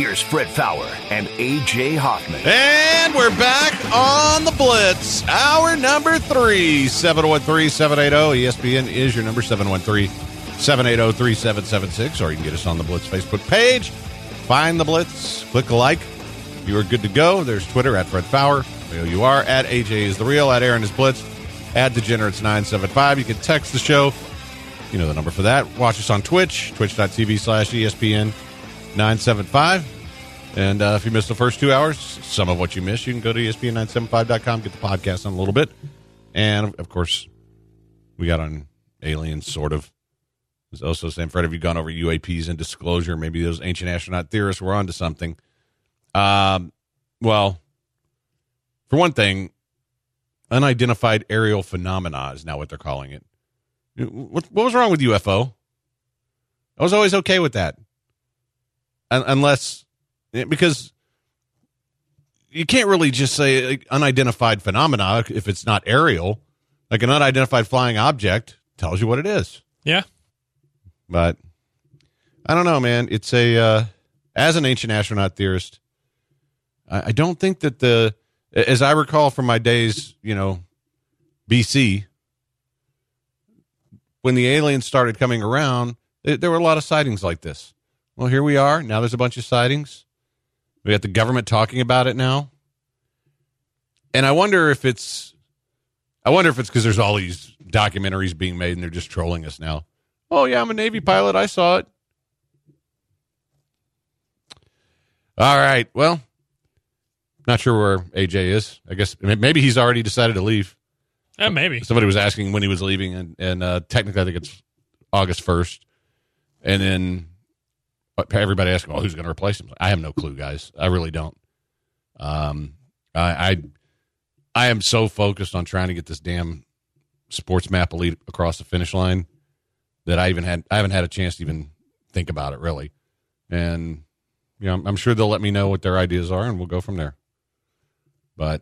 Here's Fred Faour and A.J. Hoffman. And we're back on The Blitz. Hour number three, 713-780. ESPN is your number, 713-780-3776. Or you can get us on The Blitz Facebook page. Find The Blitz. Click a like. You are good to go. There's Twitter at Fred Faour. You are at AJ is the real. At Aaron is Blitz. At Degenerates 975. You can text the show. You know the number for that. Watch us on Twitch, twitch.tv/ESPN975. And if you missed the first 2 hours, some of what you missed, you can go to ESPN975.com, get the podcast on a little bit. And, of course, we got on aliens, sort of. There's also Sam Fred, have you gone over UAPs and disclosure? Maybe those ancient astronaut theorists were onto something. Well, for one thing, unidentified aerial phenomena is now what they're calling it. What was wrong with UFO? I was always okay with that. Unless, because you can't really just say like, unidentified phenomena if it's not aerial. Like an unidentified flying object tells you what it is. Yeah. But I don't know, man. It's a, as an ancient astronaut theorist, I don't think that as I recall from my days, you know, BC, when the aliens started coming around, there were a lot of sightings like this. Well, here we are. Now there's a bunch of sightings. We got the government talking about it now. And I wonder if it's because there's all these documentaries being made and they're just trolling us now. Oh, yeah, I'm a Navy pilot. I saw it. All right. Well, not sure where AJ is. I guess maybe he's already decided to leave. Yeah, maybe. Somebody was asking when he was leaving, and technically I think it's August 1st. And then everybody asking, well, who's going to replace him? I have no clue, guys. I really don't. I am so focused on trying to get this damn sports map elite across the finish line that I haven't had a chance to even think about it, really. And, you know, I'm sure they'll let me know what their ideas are, and we'll go from there. But,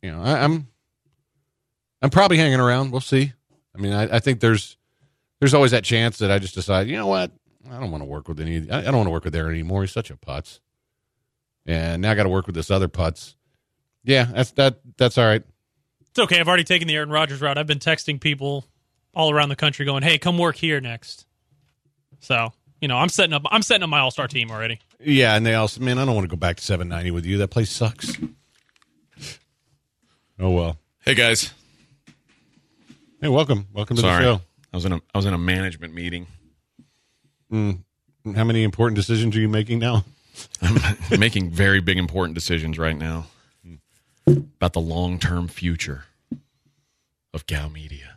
you know, I'm probably hanging around. We'll see. I mean, I think there's always that chance that I just decide, you know what? I don't want to work with I don't want to work with Aaron anymore. He's such a putz. And now I got to work with this other putz. Yeah, that's all right. It's okay. I've already taken the Aaron Rodgers route. I've been texting people all around the country going, "Hey, come work here next." So, you know, I'm setting up my all-star team already. Yeah, and they also, man, I don't want to go back to 790 with you. That place sucks. Oh well. Hey guys. Hey, welcome. Welcome to the show. I was in a management meeting. How many important decisions are you making now? I'm making very big important decisions right now about the long-term future of Gal Media.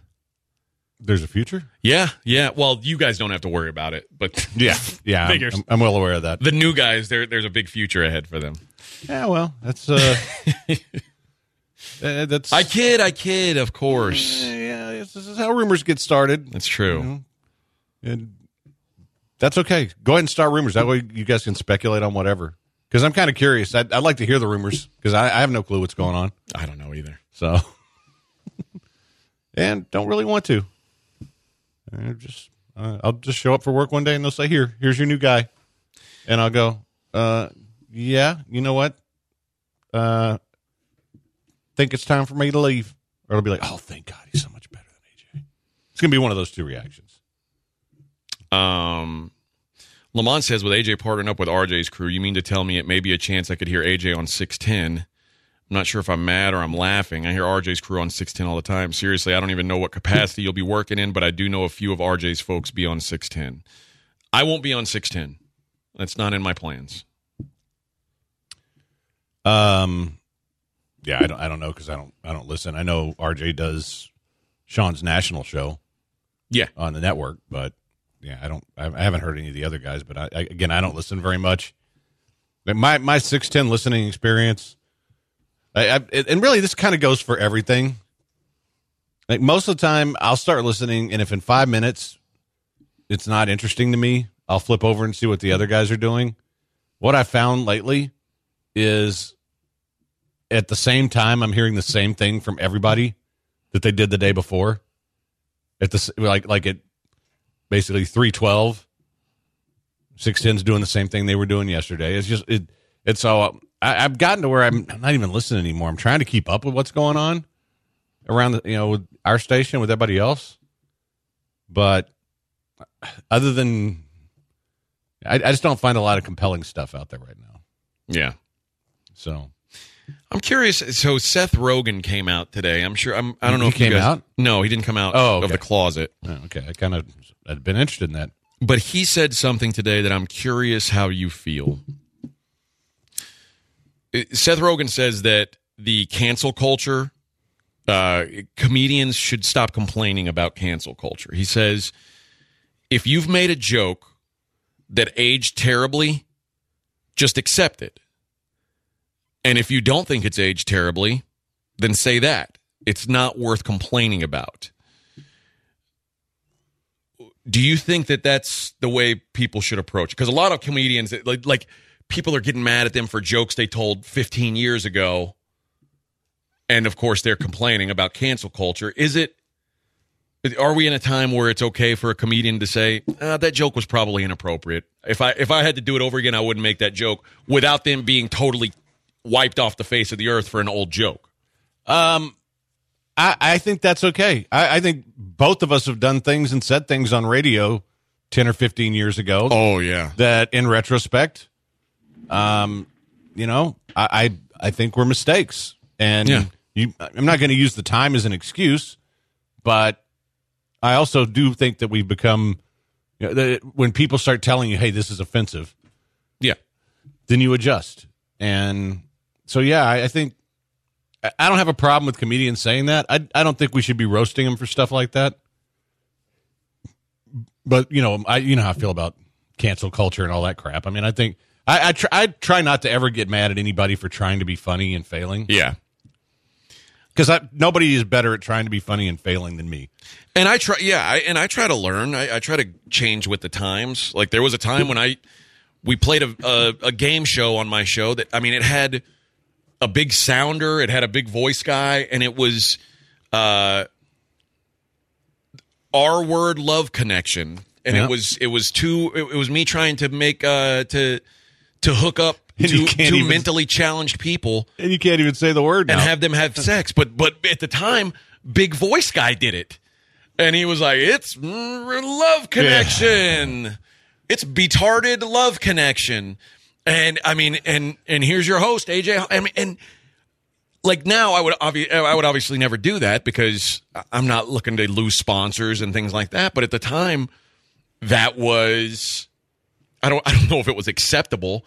There's a future? Yeah. Well, you guys don't have to worry about it, but yeah. I'm well aware of that. The new guys, there's a big future ahead for them. Yeah, well, that's that's. I kid. Of course. Yeah, this is how rumors get started. That's true. You know? And that's okay. Go ahead and start rumors. That way you guys can speculate on whatever. Because I'm kind of curious. I'd like to hear the rumors because I have no clue what's going on. I don't know either. So, and don't really want to. I'll just show up for work one day and they'll say, here's your new guy. And I'll go, yeah, you know what? Think it's time for me to leave. Or it'll be like, oh, thank God. He's so much better than AJ. It's going to be one of those two reactions. Lamont says, with AJ partnering up with RJ's crew, you mean to tell me it may be a chance I could hear AJ on 610? I'm not sure if I'm mad or I'm laughing. I hear RJ's crew on 610 all the time. Seriously, I don't even know what capacity you'll be working in, but I do know a few of RJ's folks be on 610. I won't be on 610. That's not in my plans. Yeah, I don't know because I don't listen. I know RJ does Sean's national show. Yeah, on the network, but. Yeah, I haven't heard any of the other guys, but I don't listen very much. My 610 listening experience, and really this kind of goes for everything. Like most of the time, I'll start listening, and if in 5 minutes it's not interesting to me, I'll flip over and see what the other guys are doing. What I found lately is at the same time, I'm hearing the same thing from everybody that they did the day before. At the basically 3:12, 6'10's doing the same thing they were doing yesterday. It's just it's all. I've gotten to where I'm not even listening anymore. I'm trying to keep up with what's going on around the, with our station, with everybody else. But other than, I just don't find a lot of compelling stuff out there right now. Yeah. So I'm curious. So Seth Rogen came out today. I'm sure. I don't know if he came out. No, he didn't come out of the closet. Oh, okay. I'd been interested in that. But he said something today that I'm curious how you feel. Seth Rogen says that the cancel culture, comedians should stop complaining about cancel culture. He says, if you've made a joke that aged terribly, just accept it. And if you don't think it's aged terribly, then say that. It's not worth complaining about. Do you think that that's the way people should approach it? Because a lot of comedians, like people are getting mad at them for jokes they told 15 years ago. And, of course, they're complaining about cancel culture. Are we in a time where it's okay for a comedian to say, that joke was probably inappropriate. If I had to do it over again, I wouldn't make that joke, without them being totally wiped off the face of the earth for an old joke? I think that's okay. I think both of us have done things and said things on radio 10 or 15 years ago. Oh, yeah. That, in retrospect, I think were mistakes. And yeah. I'm not going to use the time as an excuse, but I also do think that we've become, when people start telling you, hey, this is offensive, yeah, then you adjust. And so, yeah, I think I don't have a problem with comedians saying that. I don't think we should be roasting them for stuff like that. But, you know how I feel about cancel culture and all that crap. I mean, I think I try not to ever get mad at anybody for trying to be funny and failing. Yeah. Because nobody is better at trying to be funny and failing than me. And I try, I try to learn. I try to change with the times. Like, there was a time when we played a game show on my show that, I mean, it had a big sounder, it had a big voice guy, and it was R-word love connection, and yeah. It was me trying to make to hook up two mentally challenged people, and you can't even say the word and now. Have them have sex. But at the time, big voice guy did it, and he was like, "It's love connection, yeah. It's betarded love connection," and I mean, and here's your host, AJ. I mean, and like now, I would obviously never do that because I'm not looking to lose sponsors and things like that. But at the time, that was I don't know if it was acceptable.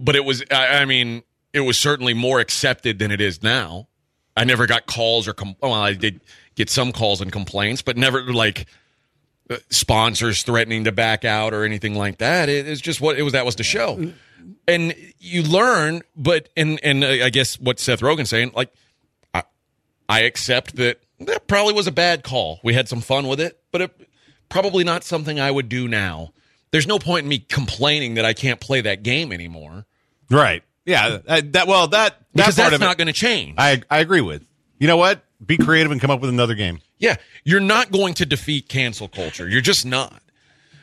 But it was, I mean, it was certainly more accepted than it is now. I never got calls I did get some calls and complaints, but never like sponsors threatening to back out or anything like that. It's just what it was. That was the show. And you learn, but, and I guess what Seth Rogen's saying, like, I accept that probably was a bad call. We had some fun with it, but it probably not something I would do now. There's no point in me complaining that I can't play that game anymore. Right. Yeah. Because that's not going to change. I agree with. You know what? Be creative and come up with another game. Yeah. You're not going to defeat cancel culture. You're just not.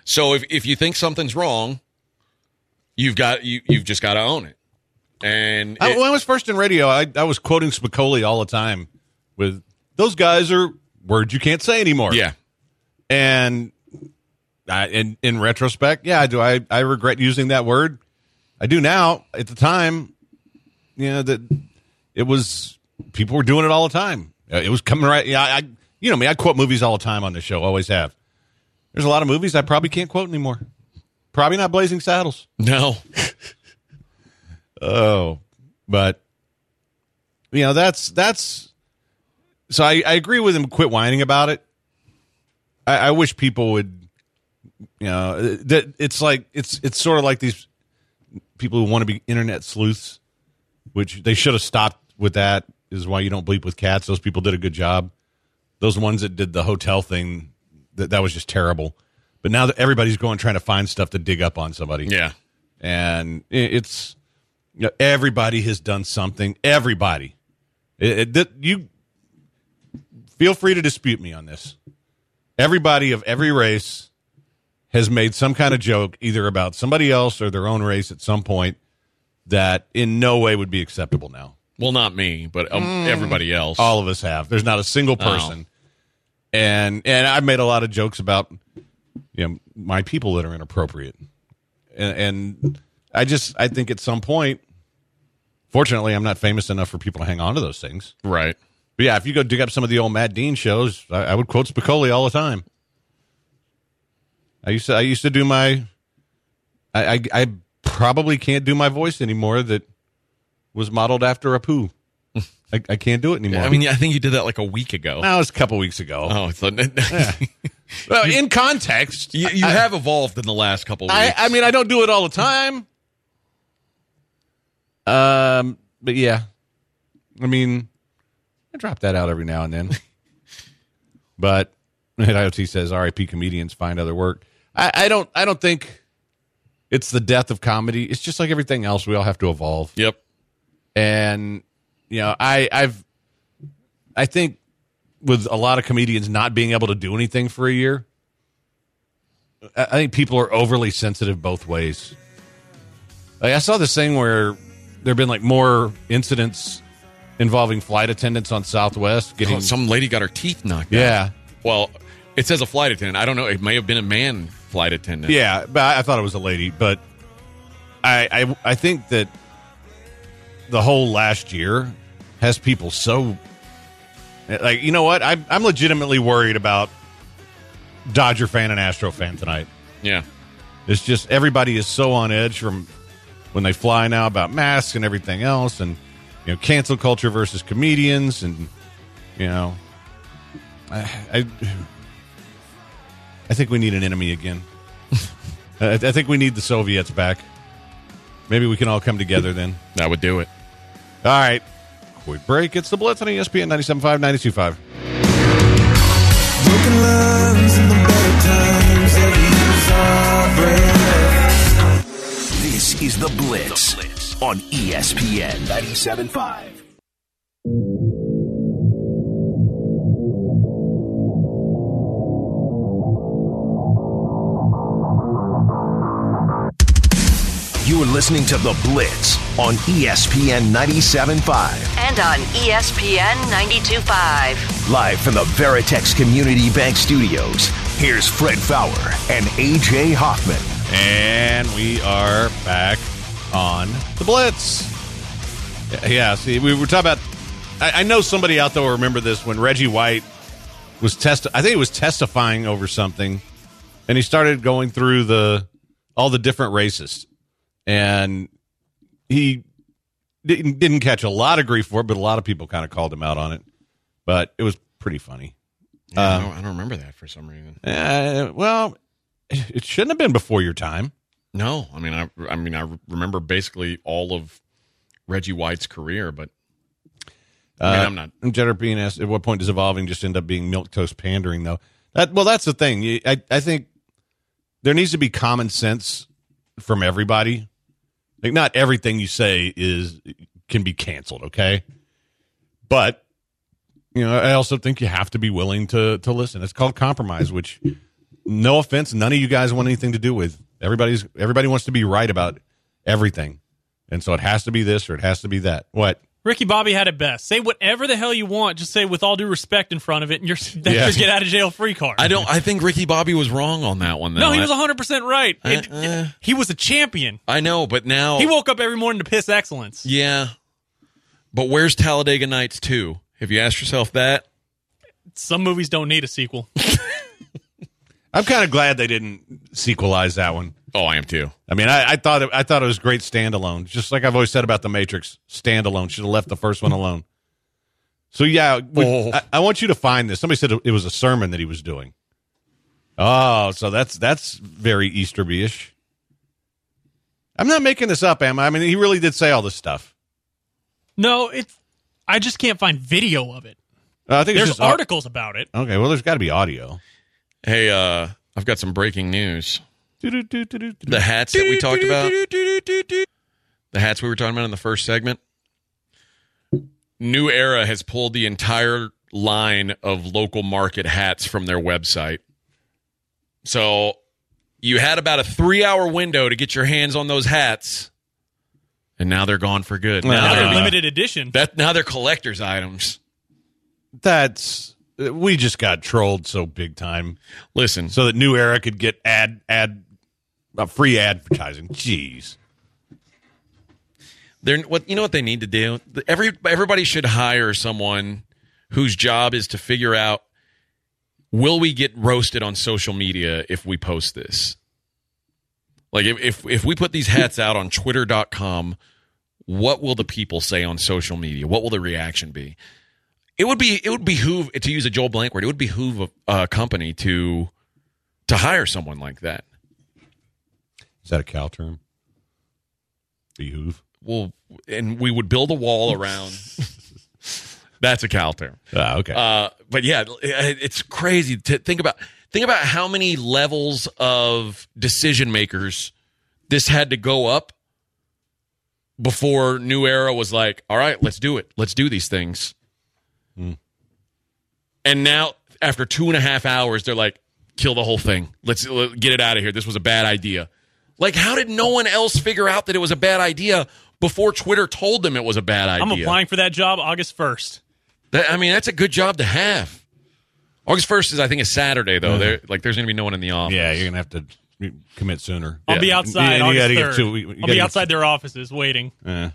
So if you think something's wrong, you've just got to own it. And when I was first in radio, I was quoting Spicoli all the time with, those guys are words you can't say anymore. Yeah. And in retrospect, yeah, do I regret using that word? I do now. At the time, that it was, people were doing it all the time. It was coming right. Yeah, you know me. I quote movies all the time on the show. Always have. There's a lot of movies I probably can't quote anymore. Probably not Blazing Saddles. No. Oh, but that's. So I agree with him. Quit whining about it. I wish people would. That it's like it's sort of like these people who want to be internet sleuths, which they should have stopped with. That is why you don't bleep with cats. Those people did a good job. Those ones that did the hotel thing, that was just terrible. But now that everybody's going trying to find stuff to dig up on somebody, yeah, and it's everybody has done something. Everybody, you feel free to dispute me on this. Everybody of every race has made some kind of joke either about somebody else or their own race at some point that in no way would be acceptable now. Well, not me, but everybody else. All of us have. There's not a single person. And I've made a lot of jokes about, you know, my people that are inappropriate. And I think at some point, fortunately, I'm not famous enough for people to hang on to those things. Right. But yeah, if you go dig up some of the old Matt Dean shows, I would quote Spicoli all the time. I used to do my, I probably can't do my voice anymore that was modeled after a poo. I can't do it anymore. I mean, I think you did that like a week ago. No, it was a couple weeks ago. Oh, so, yeah. Well, in context. You have evolved in the last couple weeks. I mean, I don't do it all the time. But yeah, I mean, I drop that out every now and then. But IoT says RIP comedians, find other work. I don't think it's the death of comedy. It's just like everything else. We all have to evolve. Yep. And you know, I think with a lot of comedians not being able to do anything for a year, I think people are overly sensitive both ways. Like I saw this thing where there have been like more incidents involving flight attendants on Southwest getting some lady got her teeth knocked out. Well, it says a flight attendant. I don't know. It may have been a man flight attendant. Yeah, but I thought it was a lady. But I think that the whole last year has people so like, you know what? I'm legitimately worried about Dodger fan and Astro fan tonight. Yeah. It's just everybody is so on edge from when they fly now about masks and everything else and, you know, cancel culture versus comedians and, you know, I think we need an enemy again. I think we need the Soviets back. Maybe we can all come together then. That would do it. All right. Quick break. It's The Blitz on ESPN 97.5, 92.5. Broken lines in the better times that you saw. This is The Blitz, on ESPN 97.5. You are listening to The Blitz on ESPN 97.5. And on ESPN 92.5. Live from the Veritex Community Bank Studios, here's Fred Faour and A.J. Hoffman. And we are back on The Blitz. Yeah, see, we were talking about... I know somebody out there will remember this when Reggie White was testifying over something, and he started going through all the different races. And he didn't catch a lot of grief for it, but a lot of people kind of called him out on it. But it was pretty funny. Yeah, I don't remember that for some reason. Well, it shouldn't have been before your time. No, I mean, I remember basically all of Reggie White's career, but I mean, I'm not. Jenner being asked at what point does evolving just end up being milquetoast pandering, though? That's the thing. I think there needs to be common sense from everybody. Like, not everything you say can be canceled, okay? But, you know, I also think you have to be willing to listen. It's called compromise, which, no offense, none of you guys want anything to do with. Everybody wants to be right about everything, and so it has to be this or it has to be that. What? Ricky Bobby had it best. Say whatever the hell you want. Just say with all due respect in front of it, and that's your get out of jail free card. I think Ricky Bobby was wrong on that one, though. No, he was 100% right. He was a champion. I know, but now he woke up every morning to piss excellence. Yeah, but where's Talladega Nights 2? Have you asked yourself that? Some movies don't need a sequel. I'm kind of glad they didn't sequelize that one. Oh, I am too. I mean, I thought it was great standalone. Just like I've always said about The Matrix, standalone. Should have left the first one alone. So, yeah, I want you to find this. Somebody said it was a sermon that he was doing. Oh, so that's very Easterby-ish. I'm not making this up, am I? I mean, he really did say all this stuff. No, I just can't find video of it. I think there's articles about it. Okay, well, there's got to be audio. Hey, I've got some breaking news. The hats that we talked about. The hats we were talking about in the first segment. New Era has pulled the entire line of local market hats from their website. So You had about a 3-hour window to get your hands on those hats, and now they're gone for good. Now they're limited edition. Now they're collector's items. We just got trolled so big time. Listen, so that New Era could get free advertising. Jeez. You know what they need to do? Everybody should hire someone whose job is to figure out, will we get roasted on social media if we post this? Like, if we put these hats out on Twitter.com, what will the people say on social media? What will the reaction be? It would behoove, to use a Joel Blank word, it would behoove a company to hire someone like that. Is that a cow term? Behoove? Well, and we would build a wall around. That's a cow term. Okay. But yeah, it's crazy to think about how many levels of decision makers this had to go up before New Era was like, all right, let's do it. Let's do these things. Mm. And now, after 2.5 hours, they're like, kill the whole thing. Let's get it out of here. This was a bad idea. Like, how did no one else figure out that it was a bad idea before Twitter told them it was a bad idea? I'm applying for that job August 1st. That's a good job to have. August 1st is, I think, a Saturday, though. Mm-hmm. There's going to be no one in the office. Yeah, you're going to have to commit sooner. I'll be outside August 3rd. I'll be outside their offices waiting. Yeah.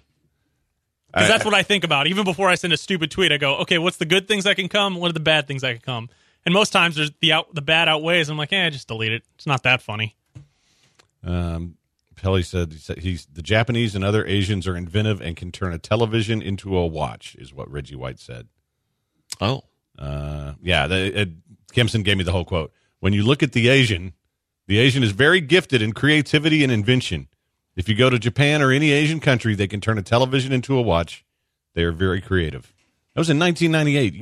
Because that's what I think about. Even before I send a stupid tweet, I go, okay, what's the good things that can come? What are the bad things that can come? And most times there's the bad outweighs. I'm like, just delete it. It's not that funny. Pelly said the Japanese and other Asians are inventive and can turn a television into a watch, is what Reggie White said. Oh. Yeah. Kempson gave me the whole quote. When you look at the Asian is very gifted in creativity and invention. If you go to Japan or any Asian country, they can turn a television into a watch. They are very creative. That was in 1998.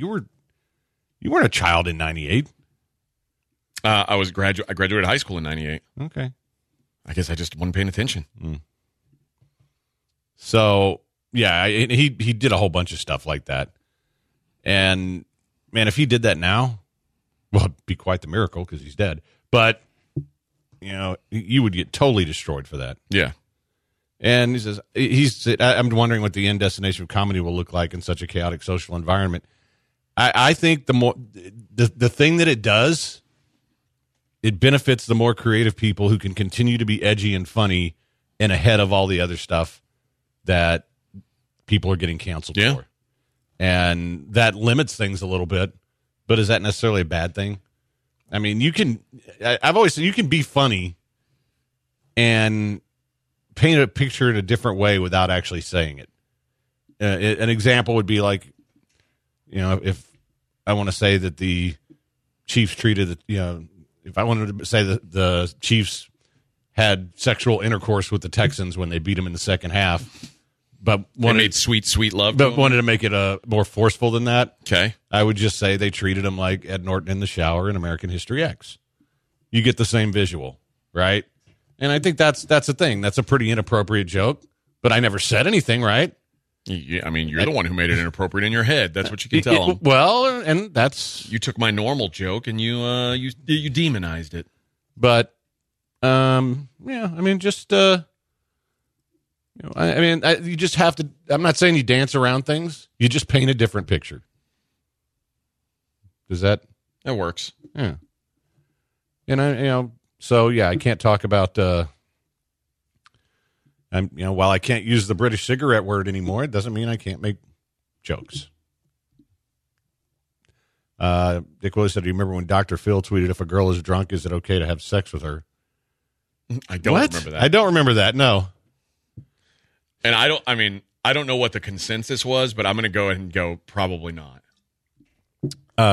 You weren't a child in 98. I graduated high school in 98. Okay. I guess I just wasn't paying attention. Mm. So, yeah, he did a whole bunch of stuff like that. And, man, if he did that now, well, it'd be quite the miracle because he's dead. But, you know, you would get totally destroyed for that. Yeah. And he says, I'm wondering what the end destination of comedy will look like in such a chaotic social environment. I think the thing that it does, it benefits the more creative people who can continue to be edgy and funny and ahead of all the other stuff that people are getting canceled for. And that limits things a little bit, but is that necessarily a bad thing? I mean, I've always said you can be funny and paint a picture in a different way without actually saying it. An example would be like, you know, if I want to say that the Chiefs if I wanted to say that the Chiefs had sexual intercourse with the Texans when they beat them in the second half, but made sweet, sweet love, but wanted to make it more forceful than that. Okay. I would just say they treated him like Ed Norton in the shower in American History X. You get the same visual, right? And I think that's a thing. That's a pretty inappropriate joke, but I never said anything, right? Yeah, I mean, you're the one who made it inappropriate in your head. That's what you can tell them. Well, and you took my normal joke and you demonized it. But, you just have to. I'm not saying you dance around things. You just paint a different picture. Does that? That works. Yeah. And I can't talk about. While I can't use the British cigarette word anymore, it doesn't mean I can't make jokes. Dick Willis said, "Do you remember when Dr. Phil tweeted, 'If a girl is drunk, is it okay to have sex with her?'" I don't remember that. I don't remember that. No. And I don't know what the consensus was, but I'm going to go ahead and go, probably not.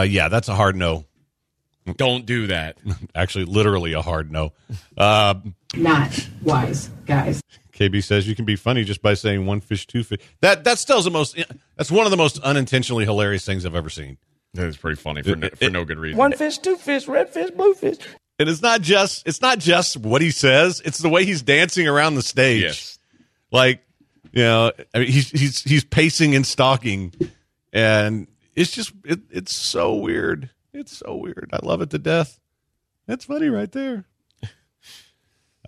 Yeah, that's a hard no. Don't do that. Actually, literally a hard no. Not wise, guys. KB says you can be funny just by saying one fish, two fish. That's one of the most unintentionally hilarious things I've ever seen. That is pretty funny for no good reason. One fish, two fish, red fish, blue fish. And it's not just what he says. It's the way he's dancing around the stage. Yes. He's pacing and stalking, and it's just it's so weird. It's so weird. I love it to death. That's funny right there.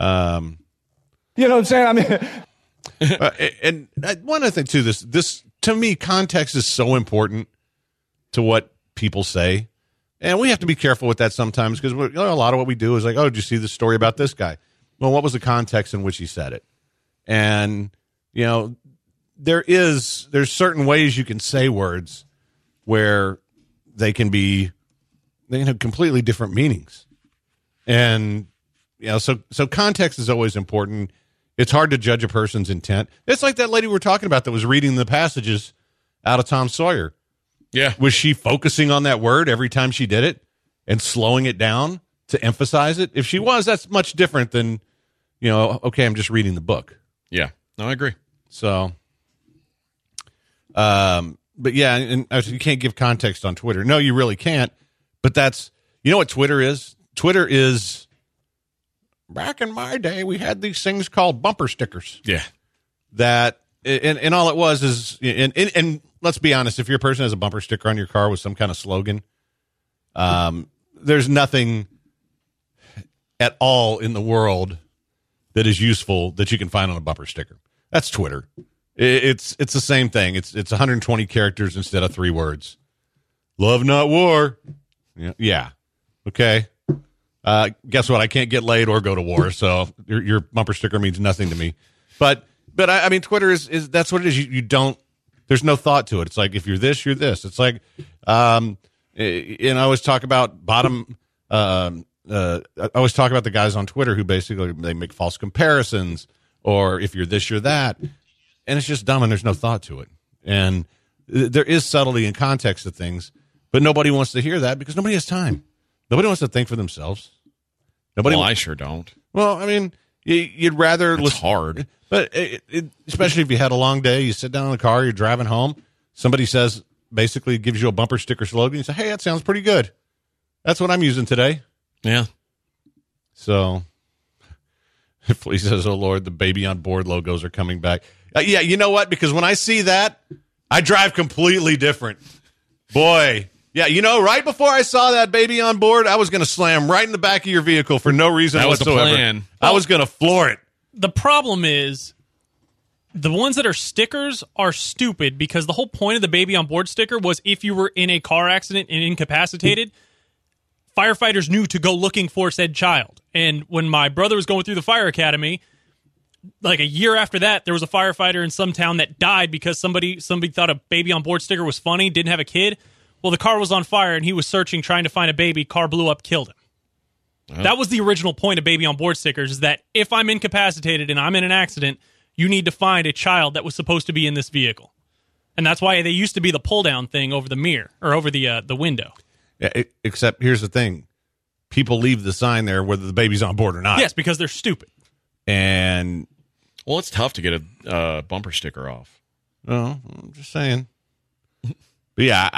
You know what I'm saying? I mean, and one other thing too, this to me, context is so important to what people say, and we have to be careful with that sometimes, because you know, a lot of what we do is like, oh, did you see the story about this guy? Well, what was the context in which he said it? And you know, there's certain ways you can say words where they can have completely different meanings. And you know, so context is always important. It's hard to judge a person's intent. It's like that lady we were talking about that was reading the passages out of Tom Sawyer. Yeah. Was she focusing on that word every time she did it and slowing it down to emphasize it? If she was, that's much different than, you know, okay, I'm just reading the book. Yeah. No, I agree. So, but yeah, and you can't give context on Twitter. No, you really can't. But that's, you know what Twitter is? Twitter is, back in my day, we had these things called bumper stickers. Yeah. That, and all it was is, and let's be honest, if your person has a bumper sticker on your car with some kind of slogan, there's nothing at all in the world that is useful that you can find on a bumper sticker. That's Twitter. It's the same thing. It's 120 characters instead of 3 words. Love, not war. Yeah. Okay. Guess what? I can't get laid or go to war, so your bumper sticker means nothing to me. But I mean, Twitter is that's what it is. You don't. There's no thought to it. It's like if you're this, you're this. It's like, and I always talk about I always talk about the guys on Twitter who basically they make false comparisons, or if you're this, you're that, and it's just dumb and there's no thought to it. And there is subtlety and context of things, but nobody wants to hear that because nobody has time. Nobody wants to think for themselves. Nobody. Well, I sure don't. Well, I mean, you'd rather. It's hard, but especially if you had a long day, you sit down in the car, you're driving home. Somebody says, basically gives you a bumper sticker slogan. You say, "Hey, that sounds pretty good. That's what I'm using today." Yeah. So, Flea says, "Oh Lord, the baby on board logos are coming back." Yeah, you know what? Because when I see that, I drive completely different. Boy. Yeah, you know, right before I saw that baby on board, I was going to slam right in the back of your vehicle for no reason whatsoever. That was the plan. I was going to floor it. The problem is the ones that are stickers are stupid, because the whole point of the baby on board sticker was if you were in a car accident and incapacitated, firefighters knew to go looking for said child. And when my brother was going through the fire academy, like a year after that, there was a firefighter in some town that died because somebody thought a baby on board sticker was funny, didn't have a kid. Well, the car was on fire, and he was searching, trying to find a baby. Car blew up, killed him. Oh. That was the original point of baby on board stickers, is that if I'm incapacitated and I'm in an accident, you need to find a child that was supposed to be in this vehicle. And that's why they used to be the pull-down thing over the mirror, or over the window. Yeah, except here's the thing. People leave the sign there whether the baby's on board or not. Yes, because they're stupid. And, well, it's tough to get a bumper sticker off. No, I'm just saying. But yeah,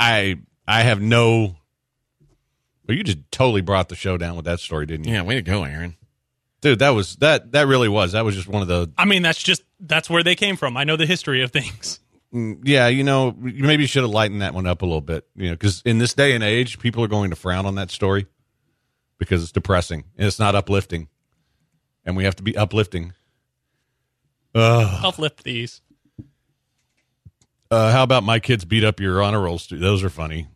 I have no. Well, you just totally brought the show down with that story, didn't you? Yeah, way to go, Aaron. Dude, that was just one of the. I mean, that's where they came from. I know the history of things. Yeah, you know, maybe you should have lightened that one up a little bit, you know, because in this day and age, people are going to frown on that story because it's depressing and it's not uplifting, and we have to be uplifting. Uplift these. How about my kids beat up your honor rolls? Those are funny.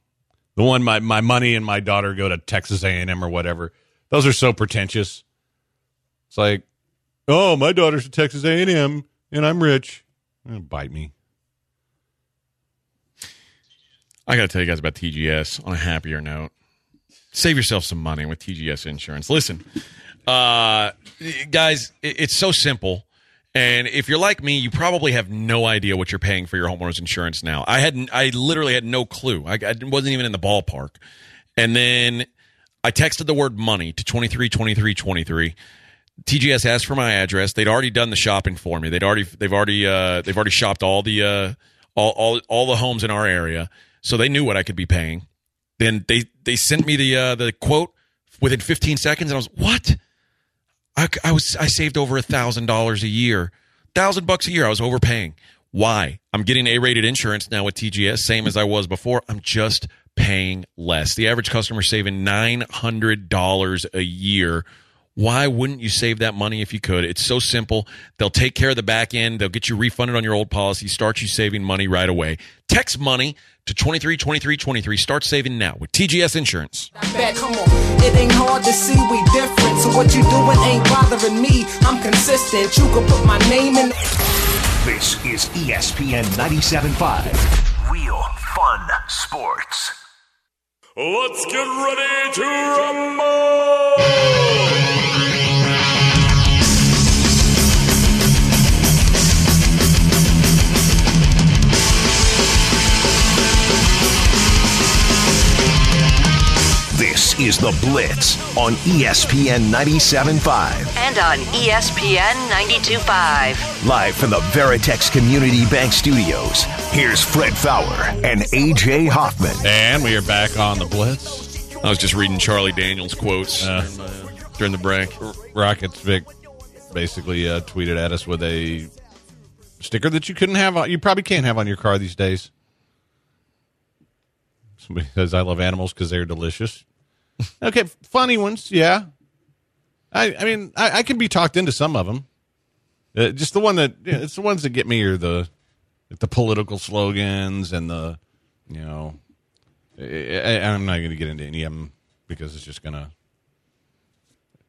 The one my money and my daughter go to Texas A&M or whatever. Those are so pretentious. It's like, oh, my daughter's at Texas A&M and I'm rich. Bite me. I got to tell you guys about TGS on a happier note. Save yourself some money with TGS insurance. Listen, guys, it's so simple. And if you're like me, you probably have no idea what you're paying for your homeowner's insurance now. I literally had no clue. I wasn't even in the ballpark. And then I texted the word money to 232323. TGS asked for my address. They'd already done the shopping for me. They've already shopped all the homes in our area, so they knew what I could be paying. Then they sent me the quote within 15 seconds, and I was, what? I saved over $1,000 a year, $1,000 a year. I was overpaying. Why? I'm getting A-rated insurance now with TGS, same as I was before. I'm just paying less. The average customer saving $900 a year Why wouldn't you save that money if you could? It's so simple. They'll take care of the back end. They'll get you refunded on your old policy. Start you saving money right away. Text money to 232323. Start saving now with TGS Insurance. Come on. It ain't hard to see we different. So what you doing ain't bothering me. I'm consistent. You can put my name in. This is ESPN 97.5. Real Fun Sports. Let's get ready to rumble! This is The Blitz on ESPN 97.5. And on ESPN 92.5. Live from the Veritex Community Bank Studios, here's Fred Faour and A.J. Hoffman. And we are back on The Blitz. I was just reading Charlie Daniels' quotes during the break. Rockets Vic basically tweeted at us with a sticker that you couldn't have. You probably can't have on your car these days. Somebody says, I love animals because they're delicious. Okay, funny ones, yeah. I mean, I can be talked into some of them. Just the one that, it's the ones that get me are the political slogans and the, you know, I'm not going to get into any of them because it's just going to,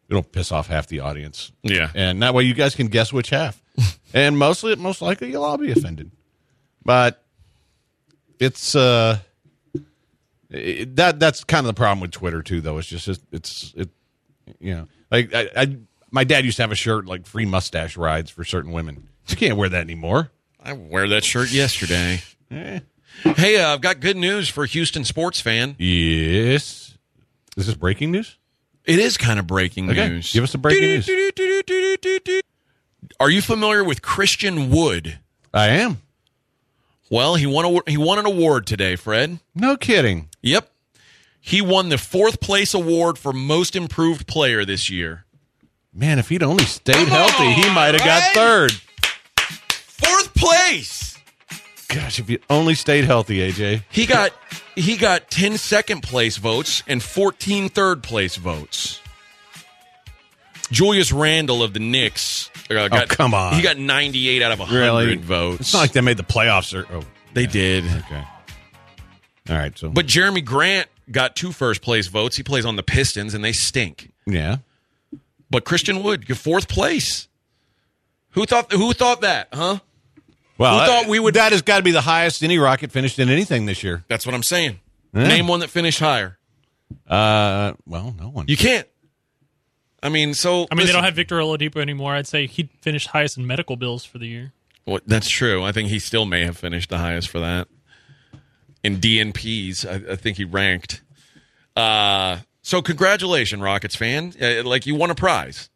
it'll piss off half the audience. Yeah. And that way you guys can guess which half. And most likely you'll all be offended. But it's, That's kind of the problem with Twitter too, though. It's just it's you know, like my dad used to have a shirt like free mustache rides for certain women. You can't wear that anymore. I wear that shirt yesterday. Hey, I've got good news for a Houston sports fan. Yes, is this breaking news? It is kind of breaking news. Give us some breaking news. Are you familiar with Christian Wood? I am. Well, he won an award today, Fred. No kidding. Yep. He won the 4th place award for most improved player this year. Man, if he'd only stayed healthy, he might have got 3rd. 4th place. Gosh, if he only stayed healthy, AJ. He got 10 second place votes and 14 3rd place votes. Julius Randle of the Knicks. Come on. He got 98 out of 100 votes. It's not like they made the playoffs. They did. Okay. All right. So, but Jeremy Grant got 2 first-place votes. He plays on the Pistons, and they stink. Yeah. But Christian Wood, your 4th place. Who thought that, huh? Well, who thought we would? That has got to be the highest any Rocket finished in anything this year. That's what I'm saying. Yeah. Name one that finished higher. Well, no one. You can't. I mean, listen, they don't have Victor Oladipo anymore. I'd say he finished highest in medical bills for the year. Well, that's true. I think he still may have finished the highest for that. In DNPs, I think he ranked. So congratulations, Rockets fan. Like, you won a prize.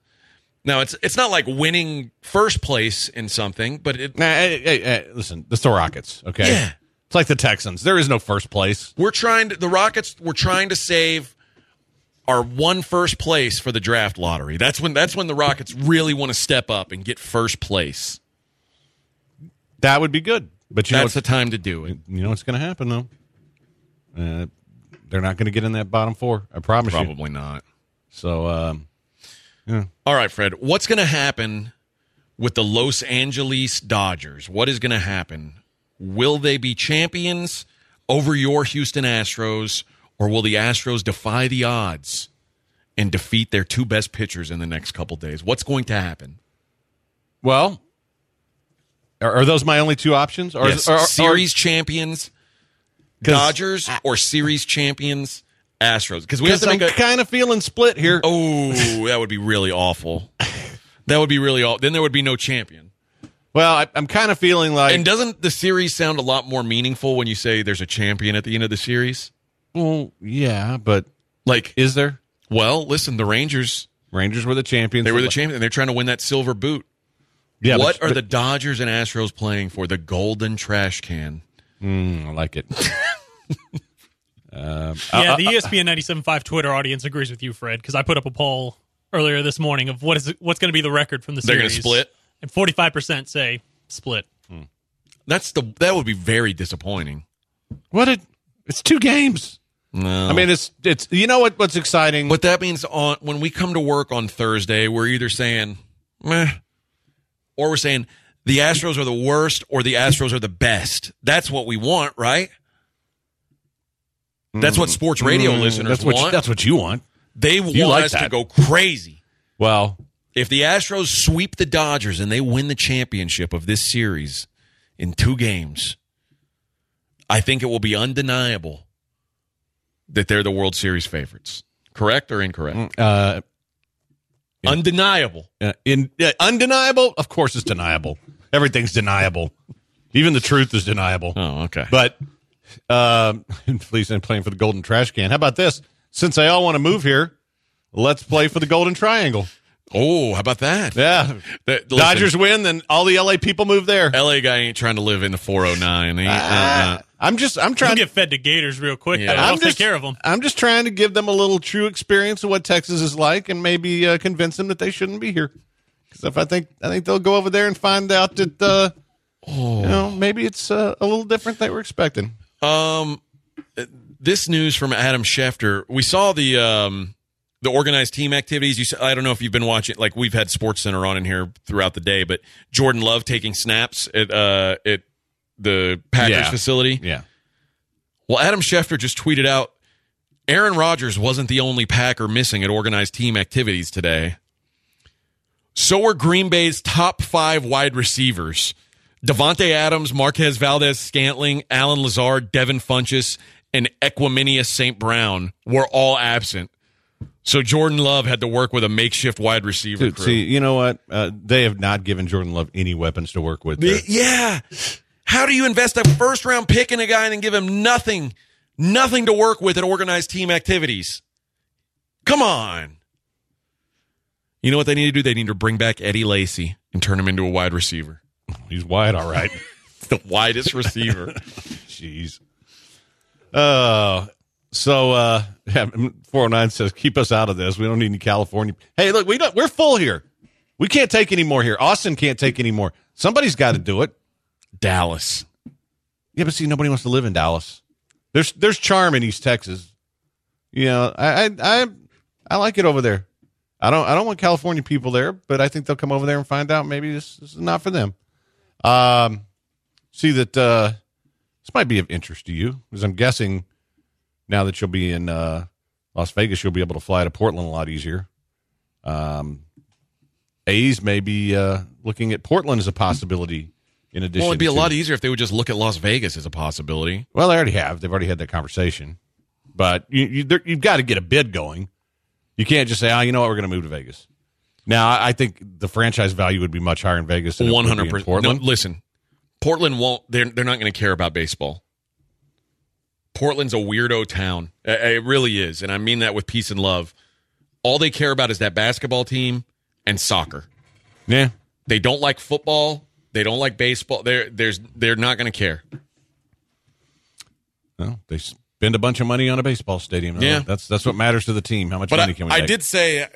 Now, it's not like winning first place in something, but it... Hey, listen, it's the Rockets, okay? Yeah. It's like the Texans. There is no first place. The Rockets were trying to save... are 1 first place for the draft lottery. That's when the Rockets really want to step up and get first place. That would be good. But that's the time to do it. You know what's going to happen, though? They're not going to get in that bottom 4. I promise you. Probably not. So, yeah. All right, Fred. What's going to happen with the Los Angeles Dodgers? What is going to happen? Will they be champions over your Houston Astros? Or will the Astros defy the odds and defeat their 2 best pitchers in the next couple days? What's going to happen? Well, are those my only 2 options? Or yes. Series champions, Dodgers, or series champions, Astros? Because I'm kind of feeling split here. Oh, that would be really awful. That would be really awful. Then there would be no champion. Well, I'm kind of feeling like... And doesn't the series sound a lot more meaningful when you say there's a champion at the end of the series? Well, yeah, but like, is there? Well, listen, the Rangers were the champions. They were the champions, and they're trying to win that silver boot. Yeah, what are the Dodgers and Astros playing for? The golden trash can. I like it. The ESPN 97.5 Twitter audience agrees with you, Fred, because I put up a poll earlier this morning of what's going to be the record from the series. They're going to split, and 45% say split. That would be very disappointing. It's 2 games. No. I mean, it's you know what's exciting? What that means on when we come to work on Thursday, we're either saying, meh, or we're saying the Astros are the worst or the Astros are the best. That's what we want, right? That's what sports radio listeners want. That's what you want. They want us to go crazy. Well, if the Astros sweep the Dodgers and they win the championship of this series in 2 games, I think it will be undeniable that they're the World Series favorites. Correct or incorrect? Undeniable. Undeniable? Of course it's deniable. Everything's deniable. Even the truth is deniable. Oh, okay. But... please and playing for the Golden Trash Can. How about this? Since they all want to move here, let's play for the Golden Triangle. Oh, how about that? Yeah. Dodgers win, then all the LA people move there. LA guy ain't trying to live in the 409. I'm trying to get fed to Gators real quick. Yeah. I'll take care of them. I'm just trying to give them a little true experience of what Texas is like and maybe convince them that they shouldn't be here. Because if I think they'll go over there and find out that maybe it's a little different than they were expecting. This news from Adam Schefter. We saw the organized team activities. I don't know if you've been watching. Like we've had SportsCenter on in here throughout the day, but Jordan Love taking snaps at the Packers facility. Yeah. Well, Adam Schefter just tweeted out, Aaron Rodgers wasn't the only Packer missing at organized team activities today. So were Green Bay's top 5 wide receivers. Devontae Adams, Marquez Valdez-Scantling, Alan Lazard, Devin Funchess, and Equanimeous St. Brown were all absent. So Jordan Love had to work with a makeshift wide receiver crew. See, you know what? They have not given Jordan Love any weapons to work with. Yeah. How do you invest a first-round pick in a guy and then give him nothing to work with at organized team activities? Come on. You know what they need to do? They need to bring back Eddie Lacy and turn him into a wide receiver. He's wide, all right. The widest receiver. Jeez. So 409 says, keep us out of this. We don't need any California. Hey, look, we're full here. We can't take any more here. Austin can't take any more. Somebody's got to do it. Dallas. Yeah, but see, nobody wants to live in Dallas. There's charm in East Texas. You know, I like it over there. I don't want California people there, but I think they'll come over there and find out maybe this is not for them. See that this might be of interest to you, because I'm guessing now that you'll be in Las Vegas, you'll be able to fly to Portland a lot easier. A's may be looking at Portland as a possibility in addition. Well, it'd be a lot easier if they would just look at Las Vegas as a possibility. Well, they already have. They've already had that conversation. But you've got to get a bid going. You can't just say, you know what, we're going to move to Vegas. Now, I think the franchise value would be much higher in Vegas than 100%. Portland. No, listen, Portland won't. They're not going to care about baseball. Portland's a weirdo town. It really is, and I mean that with peace and love. All they care about is that basketball team and soccer. Yeah, they don't like football. They don't like baseball. They're not going to care. Well, they spend a bunch of money on a baseball stadium. Yeah, that's what matters to the team. How much money can we make? I did say.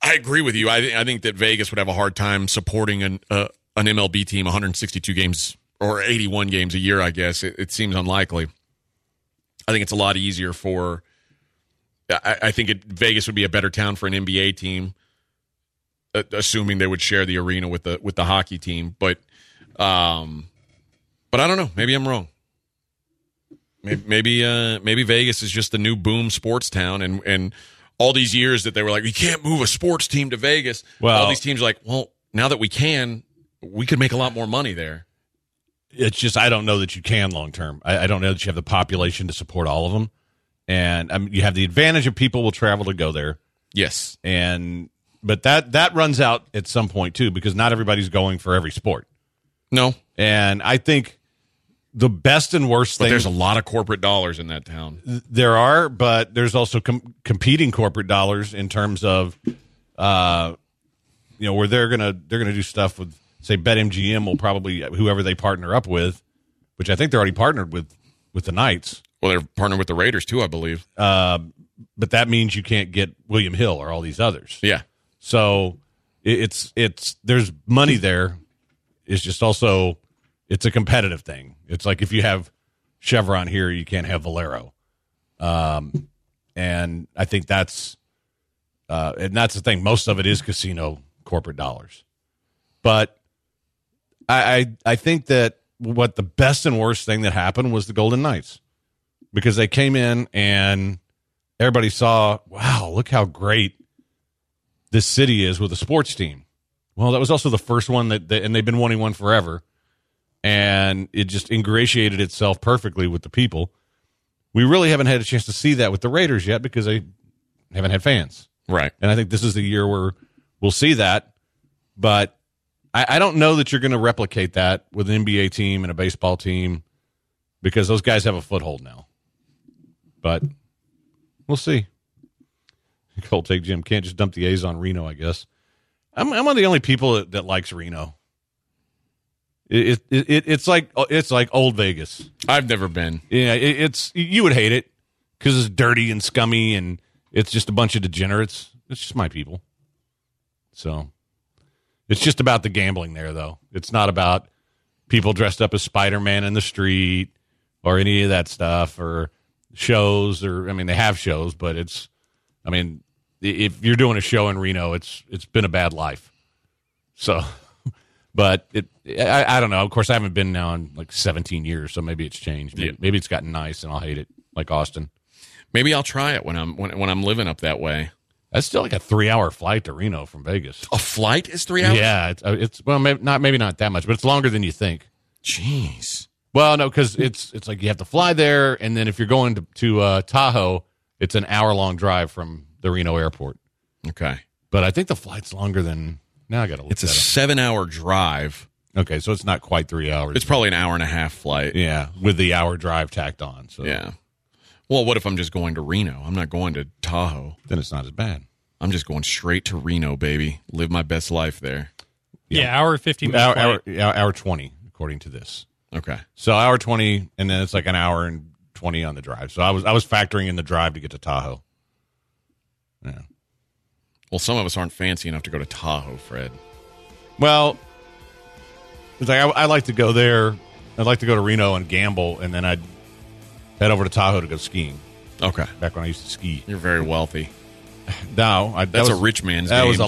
I agree with you. I think that Vegas would have a hard time supporting an MLB team 162 games or 81 games a year, I guess. It seems unlikely. I think it's a lot easier for... I think Vegas would be a better town for an NBA team, assuming they would share the arena with the hockey team. But I don't know. Maybe I'm wrong. Maybe Vegas is just the new boom sports town, and all these years that they were like, you can't move a sports team to Vegas. Well, all these teams are like, well, now that we can, we could make a lot more money there. It's just, I don't know that you can long term. I don't know that you have the population to support all of them. And you have the advantage of people will travel to go there. Yes. But that runs out at some point too, because not everybody's going for every sport. No. And I think the best and worst thing. There's a lot of corporate dollars in that town. There are, but there's also competing corporate dollars in terms of, where they're gonna do stuff with, say, BetMGM will probably whoever they partner up with, which I think they're already partnered with the Knights. Well, they're partnered with the Raiders too, I believe. But that means you can't get William Hill or all these others. Yeah. So it's there's money there. It's just also. It's a competitive thing. It's like if you have Chevron here, you can't have Valero. And I think that's and that's the thing. Most of it is casino corporate dollars. But I think that what the best and worst thing that happened was the Golden Knights, because they came in and everybody saw, wow, look how great this city is with a sports team. Well, that was also the first one that and they've been wanting one forever. And it just ingratiated itself perfectly with the people. We really haven't had a chance to see that with the Raiders yet because they haven't had fans. Right. And I think this is the year where we'll see that. But I don't know that you're going to replicate that with an NBA team and a baseball team because those guys have a foothold now. But we'll see. Cold take, Jim. Can't just dump the A's on Reno, I guess. I'm one of the only people that likes Reno. It's like old Vegas. I've never been. Yeah, it's you would hate it because it's dirty and scummy and it's just a bunch of degenerates. It's just my people. So it's just about the gambling there, though. It's not about people dressed up as Spider-Man in the street or any of that stuff or shows or, I mean, they have shows, but it's, I mean, if you're doing a show in Reno, it's been a bad life. So, but I don't know. Of course, I haven't been now in like 17 years, so maybe it's changed. Yeah. Maybe it's gotten nice and I'll hate it, like Austin. Maybe I'll try it when I'm living up that way. That's still like a 3-hour flight to Reno from Vegas. A flight is 3 hours? Yeah, it's well, maybe not that much, but it's longer than you think. Jeez. Well, no, because it's like you have to fly there, and then if you're going to Tahoe, it's an hour-long drive from the Reno airport. Okay. But I think the flight's longer than... Now I got to look at it. It's a 7-hour drive. Okay, so it's not quite 3 hours. It's probably an hour and a half flight. Yeah, with the hour drive tacked on. So. Yeah. Well, what if I'm just going to Reno? I'm not going to Tahoe. Then it's not as bad. I'm just going straight to Reno, baby. Live my best life there. Yeah, hour 15 minutes. Hour 20, according to this. Okay. So hour 20, and then it's like an hour and 20 on the drive. So I was factoring in the drive to get to Tahoe. Yeah. Well, some of us aren't fancy enough to go to Tahoe, Fred. Well, it's like I like to go there. I'd like to go to Reno and gamble, and then I'd head over to Tahoe to go skiing. Okay. Back when I used to ski. You're very wealthy. No. That's a rich man's game. That was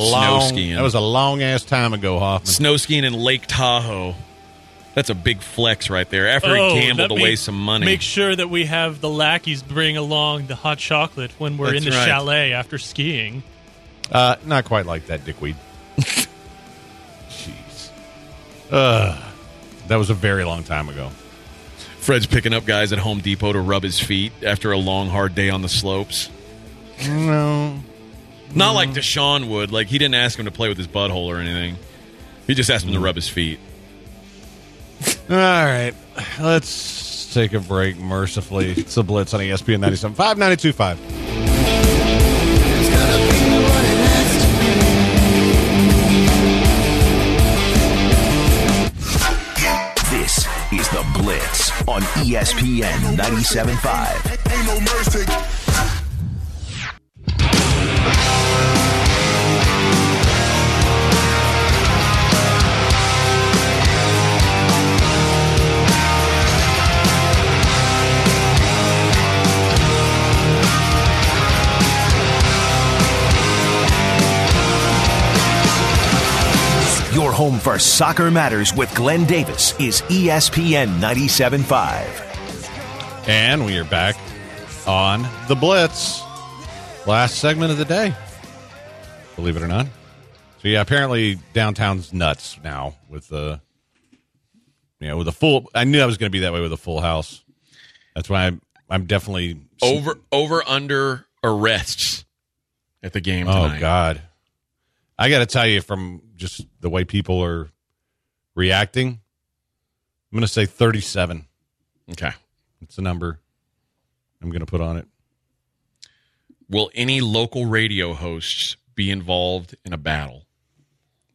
a long-ass time ago, Hoffman. Snow skiing in Lake Tahoe. That's a big flex right there. After he gambled away some money. Make sure that we have the lackeys bring along the hot chocolate when we're in the chalet after skiing. Not quite like that, dickweed. Jeez. That was a very long time ago. Fred's picking up guys at Home Depot to rub his feet after a long, hard day on the slopes. No. Not like Deshaun would. Like, he didn't ask him to play with his butthole or anything. He just asked him to rub his feet. All right, let's take a break, mercifully. It's a Blitz on ESPN 97.5, 92.5. This is The Blitz on ESPN 97.5. Ain't no mercy. Your home for Soccer Matters with Glenn Davis is ESPN 97.5. And we are back on The Blitz. Last segment of the day, believe it or not. So, yeah, apparently downtown's nuts now with a full... I knew I was going to be that way with a full house. That's why I'm definitely... Over under arrests at the game tonight. Oh, God. I got to tell you, from just the way people are reacting, I'm going to say 37. Okay. It's a number I'm going to put on it. Will any local radio hosts be involved in a battle?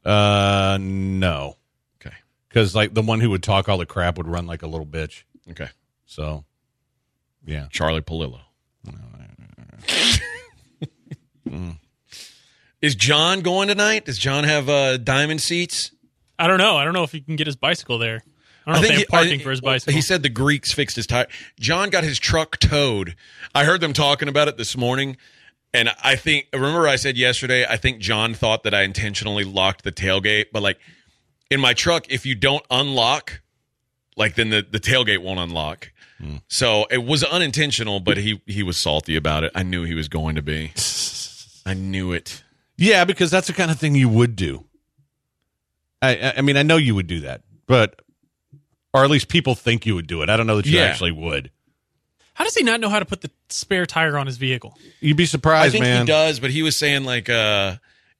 No. Okay. Because, like, the one who would talk all the crap would run like a little bitch. Okay. So, yeah. Charlie Palillo. Is John going tonight? Does John have diamond seats? I don't know. I don't know if he can get his bicycle there. I don't know if they have parking for his bicycle. He said the Greeks fixed his tire. John got his truck towed. I heard them talking about it this morning. And I think, remember I said yesterday, I think John thought that I intentionally locked the tailgate. But, like, in my truck, if you don't unlock, like, then the tailgate won't unlock. Mm. So it was unintentional, but he was salty about it. I knew he was going to be. I knew it. Yeah, because that's the kind of thing you would do. I mean, I know you would do that, but, or at least people think you would do it. I don't know that you actually would. How does he not know how to put the spare tire on his vehicle? You'd be surprised, man. I think he does, but he was saying, like,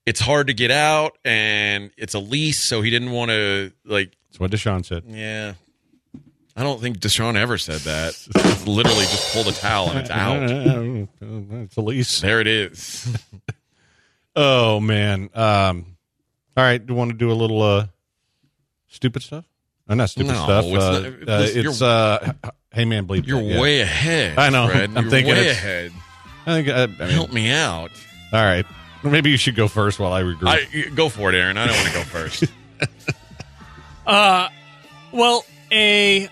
it's hard to get out, and it's a lease, so he didn't want to, like... That's what Deshaun said. Yeah. I don't think Deshaun ever said that. It's literally just pulled a towel, and it's out. It's a lease. There it is. Oh, man. All right, do you want to do a little stupid stuff? Not stupid stuff. Hey, man, bleep. You're way ahead. I know. Fred. I'm thinking way ahead. I think. I mean, help me out. All right. Well, maybe you should go first while I regroup. Go for it, Aaron. I don't want to go first. Well, a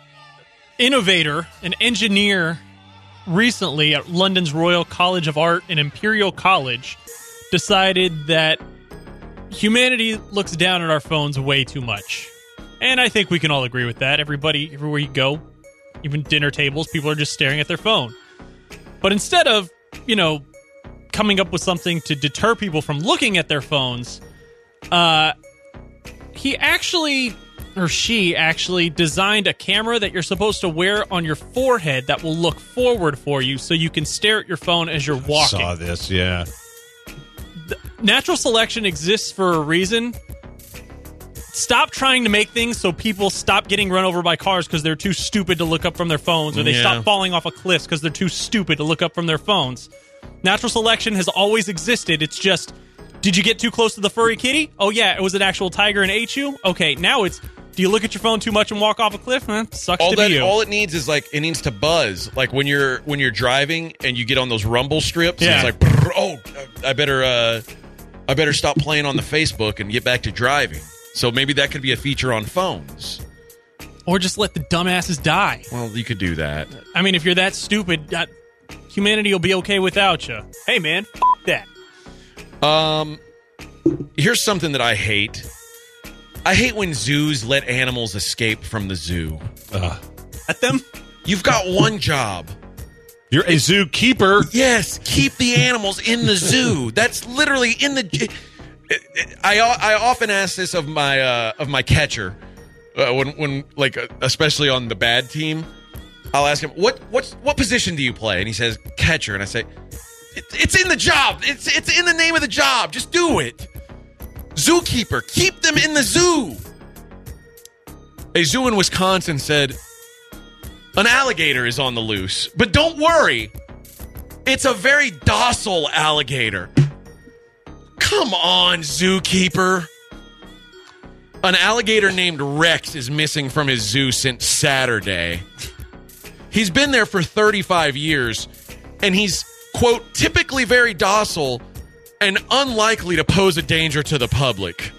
innovator, an engineer, recently at London's Royal College of Art and Imperial College, decided that humanity looks down at our phones way too much. And I think we can all agree with that. Everybody, everywhere you go, even dinner tables, people are just staring at their phone. But instead of, you know, coming up with something to deter people from looking at their phones, she actually designed a camera that you're supposed to wear on your forehead that will look forward for you so you can stare at your phone as you're walking. I saw this, yeah. Natural selection exists for a reason. Stop trying to make things so people stop getting run over by cars because they're too stupid to look up from their phones, or they stop falling off a cliff because they're too stupid to look up from their phones. Natural selection has always existed. It's just, did you get too close to the furry kitty? Oh, yeah, it was an actual tiger and ate you? Okay, now it's, do you look at your phone too much and walk off a cliff? Sucks to be you. All it needs is, like, it needs to buzz. Like, when you're driving and you get on those rumble strips, and it's like, oh, I better stop playing on the Facebook and get back to driving. So maybe that could be a feature on phones. Or just let the dumbasses die. Well, you could do that. I mean, if you're that stupid, humanity will be okay without you. Hey, man, f*** that. Here's something that I hate. I hate when zoos let animals escape from the zoo. At them? You've got one job. You're a zookeeper. Yes, keep the animals in the zoo. That's literally in the... I often ask this of my catcher when especially on the bad team. I'll ask him what position do you play, and he says catcher, and I say it's in the job. It's in the name of the job. Just do it. Zookeeper, keep them in the zoo. A zoo in Wisconsin said an alligator is on the loose, but don't worry, it's a very docile alligator. Come on, zookeeper. An alligator named Rex is missing from his zoo since Saturday. He's been there for 35 years, and he's, quote, typically very docile and unlikely to pose a danger to the public.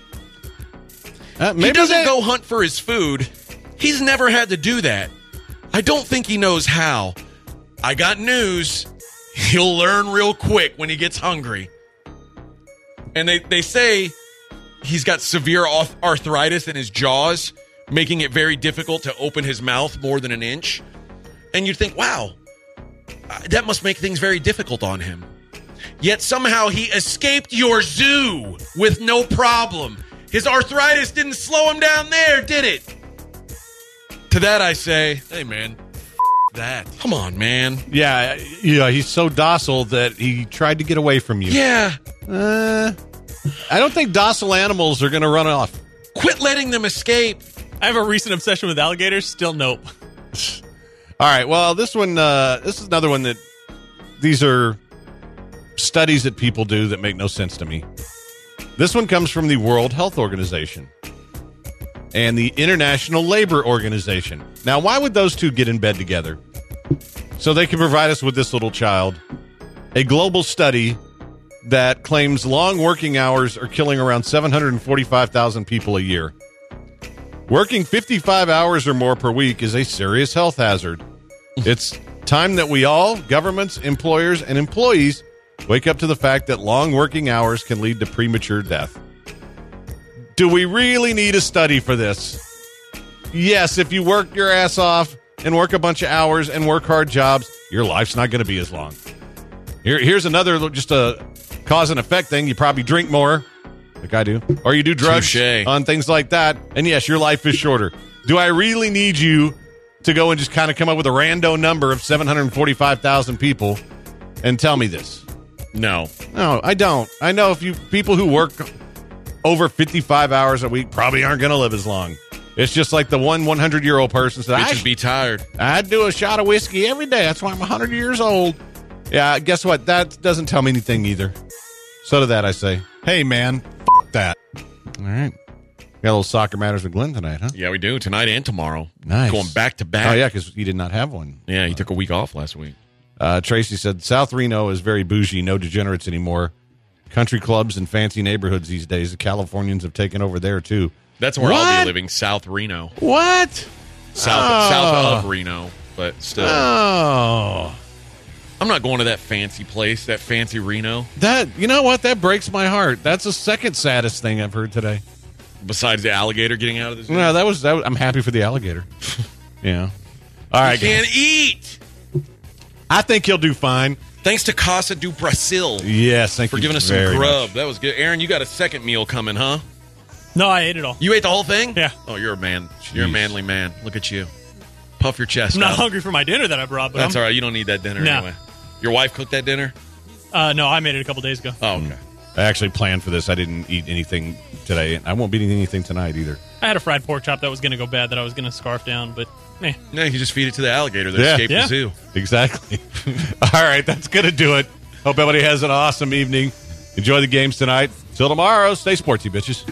He doesn't go hunt for his food. He's never had to do that. I don't think he knows how. I got news. He'll learn real quick when he gets hungry. And they say he's got severe arthritis in his jaws, making it very difficult to open his mouth more than an inch. And you'd think, wow, that must make things very difficult on him. Yet somehow he escaped your zoo with no problem. His arthritis didn't slow him down there, did it? To that I say, hey, man, f*** that. Come on, man. Yeah, he's so docile that he tried to get away from you. Yeah. I don't think docile animals are going to run off. Quit letting them escape. I have a recent obsession with alligators. Still nope. All right. Well, this is another one that these are studies that people do that make no sense to me. This one comes from the World Health Organization and the International Labor Organization. Now, why would those two get in bed together? So they can provide us with this little child. A global study that claims long working hours are killing around 745,000 people a year. Working 55 hours or more per week is a serious health hazard. It's time that we all, governments, employers, and employees, wake up to the fact that long working hours can lead to premature death. Do we really need a study for this? Yes, if you work your ass off and work a bunch of hours and work hard jobs, your life's not going to be as long. Here's another just a cause and effect thing. You probably drink more, like I do, or you do drugs on things like that. And yes, your life is shorter. Do I really need you to go and just kind of come up with a rando number of 745,000 people and tell me this? No. No, I don't. I know if you people who work over 55 hours a week probably aren't going to live as long. It's just like the one 100-year-old person said, I should be tired. I do a shot of whiskey every day. That's why I'm 100 years old. Yeah, guess what? That doesn't tell me anything either. So to that, I say, hey, man, f*** that. All right. Got a little Soccer Matters with Glenn tonight, huh? Yeah, we do. Tonight and tomorrow. Nice. Going back to back. Oh, yeah, because he did not have one. Yeah, he took a week off last week. Tracy said, South Reno is very bougie. No degenerates anymore. Country clubs and fancy neighborhoods these days. The Californians have taken over there, too. That's where I'll be living, South Reno. What? South of Reno, but still. Oh. I'm not going to that fancy place, that fancy Reno. You know what? That breaks my heart. That's the second saddest thing I've heard today. Besides the alligator getting out of the zoo? No, that was I'm happy for the alligator. Yeah. All right, guys. Can't eat. I think he'll do fine. Thanks to Casa do Brasil. Yes, thank you for giving us some grub. Much. That was good. Aaron, you got a second meal coming, huh? No, I ate it all. You ate the whole thing? Yeah. Oh, you're a man. Jeez. You're a manly man. Look at you. Puff your chest. I'm not hungry for my dinner that I brought. But that's all right. You don't need that dinner anyway. Your wife cooked that dinner? No, I made it a couple days ago. Oh, okay. I actually planned for this. I didn't eat anything today. I won't be eating anything tonight either. I had a fried pork chop that was going to go bad that I was going to scarf down, but eh. Yeah, you just feed it to the alligator that escaped the zoo. Exactly. All right, that's going to do it. Hope everybody has an awesome evening. Enjoy the games tonight. Till tomorrow, stay sportsy, bitches.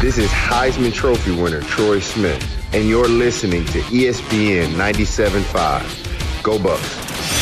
This is Heisman Trophy winner Troy Smith, and you're listening to ESPN 97.5. Go Bucks.